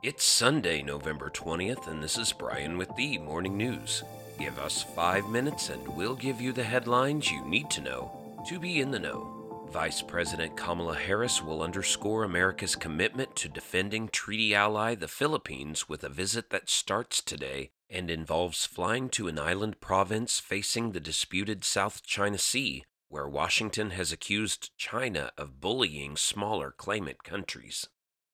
It's Sunday, November 20th, and this is Brian with the Morning News. Give us 5 minutes and we'll give you the headlines you need to know to be in the know. Vice President Kamala Harris will underscore America's commitment to defending treaty ally the Philippines with a visit that starts today and involves flying to an island province facing the disputed South China Sea, where Washington has accused China of bullying smaller claimant countries.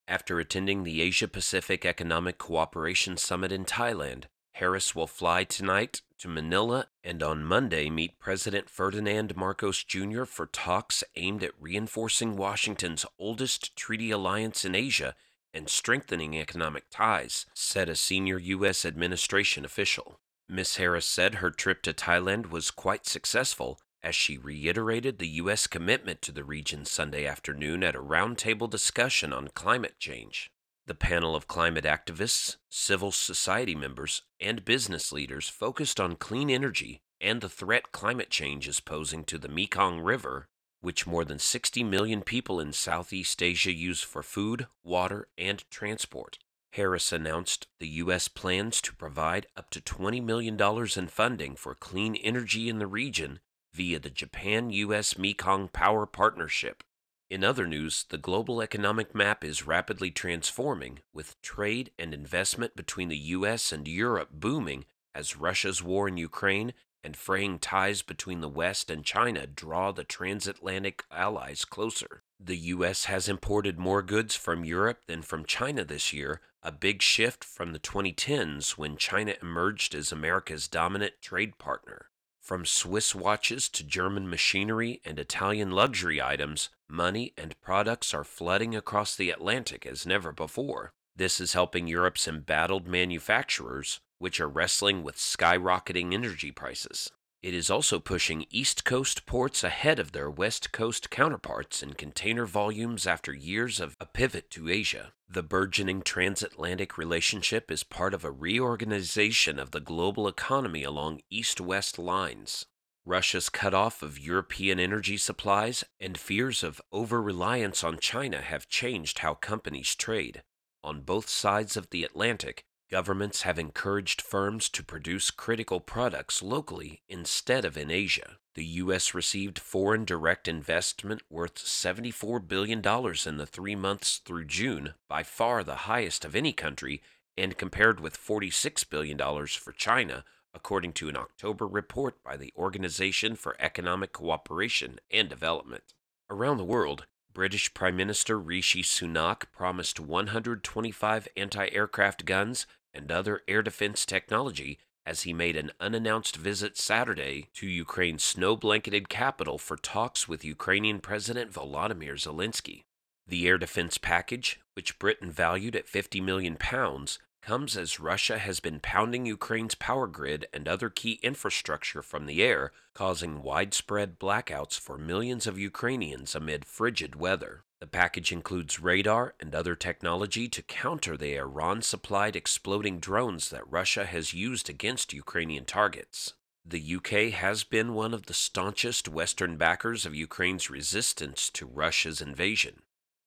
After attending the Asia-Pacific Economic Cooperation Summit in Thailand, Harris will fly tonight to Manila and on Monday meet President Ferdinand Marcos Jr. for talks aimed at reinforcing Washington's oldest treaty alliance in Asia and strengthening economic ties, said a senior U.S. administration official. Ms. Harris said her trip to Thailand was quite successful, as she reiterated the U.S. commitment to the region Sunday afternoon at a roundtable discussion on climate change. The panel of climate activists, civil society members, and business leaders focused on clean energy and the threat climate change is posing to the Mekong River, which more than 60 million people in Southeast Asia use for food, water, and transport. Harris announced the U.S. plans to provide up to $20 million in funding for clean energy in the region via the Japan-U.S.-Mekong Power Partnership. In other news, the global economic map is rapidly transforming, with trade and investment between the U.S. and Europe booming as Russia's war in Ukraine and fraying ties between the West and China draw the transatlantic allies closer. The U.S. has imported more goods from Europe than from China this year, a big shift from the 2010s when China emerged as America's dominant trade partner. From Swiss watches to German machinery and Italian luxury items, money and products are flooding across the Atlantic as never before. This is helping Europe's embattled manufacturers, which are wrestling with skyrocketing energy prices. It is also pushing East Coast ports ahead of their West Coast counterparts in container volumes after years of a pivot to Asia. The burgeoning transatlantic relationship is part of a reorganization of the global economy along east-west lines. Russia's cutoff of European energy supplies and fears of over-reliance on China have changed how companies trade. On both sides of the Atlantic, governments have encouraged firms to produce critical products locally instead of in Asia. The U.S. received foreign direct investment worth $74 billion in the 3 months through June, by far the highest of any country, and compared with $46 billion for China, according to an October report by the Organization for Economic Cooperation and Development. Around the world, British Prime Minister Rishi Sunak promised 125 anti-aircraft guns and other air defense technology as he made an unannounced visit Saturday to Ukraine's snow-blanketed capital for talks with Ukrainian President Volodymyr Zelensky. The air defense package, which Britain valued at £50 million, comes as Russia has been pounding Ukraine's power grid and other key infrastructure from the air, causing widespread blackouts for millions of Ukrainians amid frigid weather. The package includes radar and other technology to counter the Iran-supplied exploding drones that Russia has used against Ukrainian targets. The UK has been one of the staunchest Western backers of Ukraine's resistance to Russia's invasion.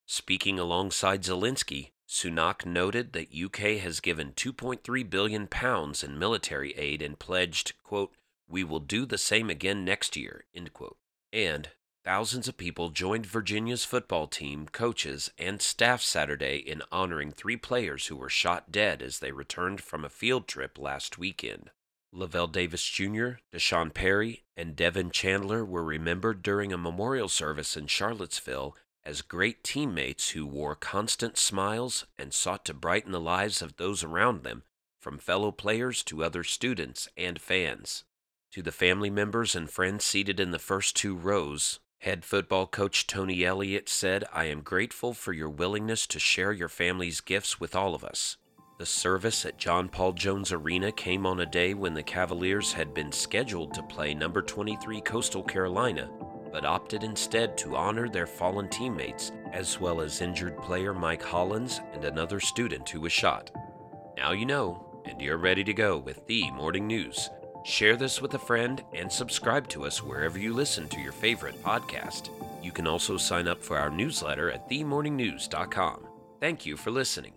Speaking alongside Zelensky, Sunak noted that UK has given £2.3 billion in military aid and pledged, quote, "We will do the same again next year," end quote. And thousands of people joined Virginia's football team, coaches, and staff Saturday in honoring three players who were shot dead as they returned from a field trip last weekend. Lavelle Davis Jr., Deshaun Perry, and Devin Chandler were remembered during a memorial service in Charlottesville as great teammates who wore constant smiles and sought to brighten the lives of those around them, from fellow players to other students and fans. To the family members and friends seated in the first two rows, head football coach Tony Elliott said, "I am grateful for your willingness to share your family's gifts with all of us." The service at John Paul Jones Arena came on a day when the Cavaliers had been scheduled to play number 23 Coastal Carolina, but opted instead to honor their fallen teammates, as well as injured player Mike Hollins and another student who was shot. Now you know, and you're ready to go with the Morning News. Share this with a friend and subscribe to us wherever you listen to your favorite podcast. You can also sign up for our newsletter at themorningnews.com. Thank you for listening.